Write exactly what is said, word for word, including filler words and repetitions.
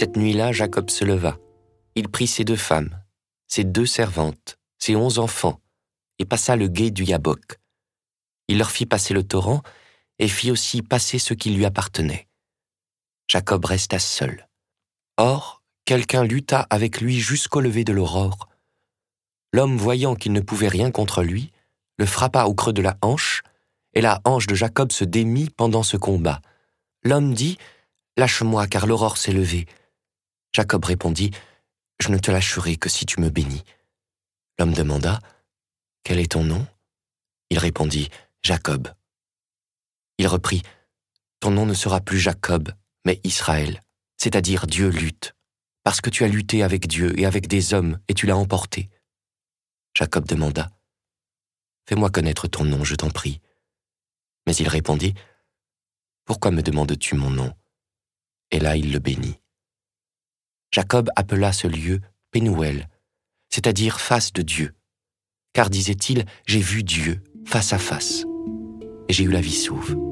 Cette nuit-là, Jacob se leva. Il prit ses deux femmes, ses deux servantes, ses onze enfants, et passa le gué du Yabok. Il leur fit passer le torrent et fit aussi passer ce qui lui appartenait. Jacob resta seul. Or, quelqu'un lutta avec lui jusqu'au lever de l'aurore. L'homme, voyant qu'il ne pouvait rien contre lui, le frappa au creux de la hanche, et la hanche de Jacob se démit pendant ce combat. L'homme dit « Lâche-moi, car l'aurore s'est levée. » Jacob répondit « Je ne te lâcherai que si tu me bénis. » L'homme demanda « Quel est ton nom ?» Il répondit « Jacob. » Il reprit « Ton nom ne sera plus Jacob, mais Israël, c'est-à-dire Dieu lutte, parce que tu as lutté avec Dieu et avec des hommes, et tu l'as emporté. » Jacob demanda « Fais-moi connaître ton nom, je t'en prie. » Mais il répondit « Pourquoi me demandes-tu mon nom ?» Et là, il le bénit. Jacob appela ce lieu Pénouël, c'est-à-dire face de Dieu. Car disait-il, j'ai vu Dieu face à face, et j'ai eu la vie sauve.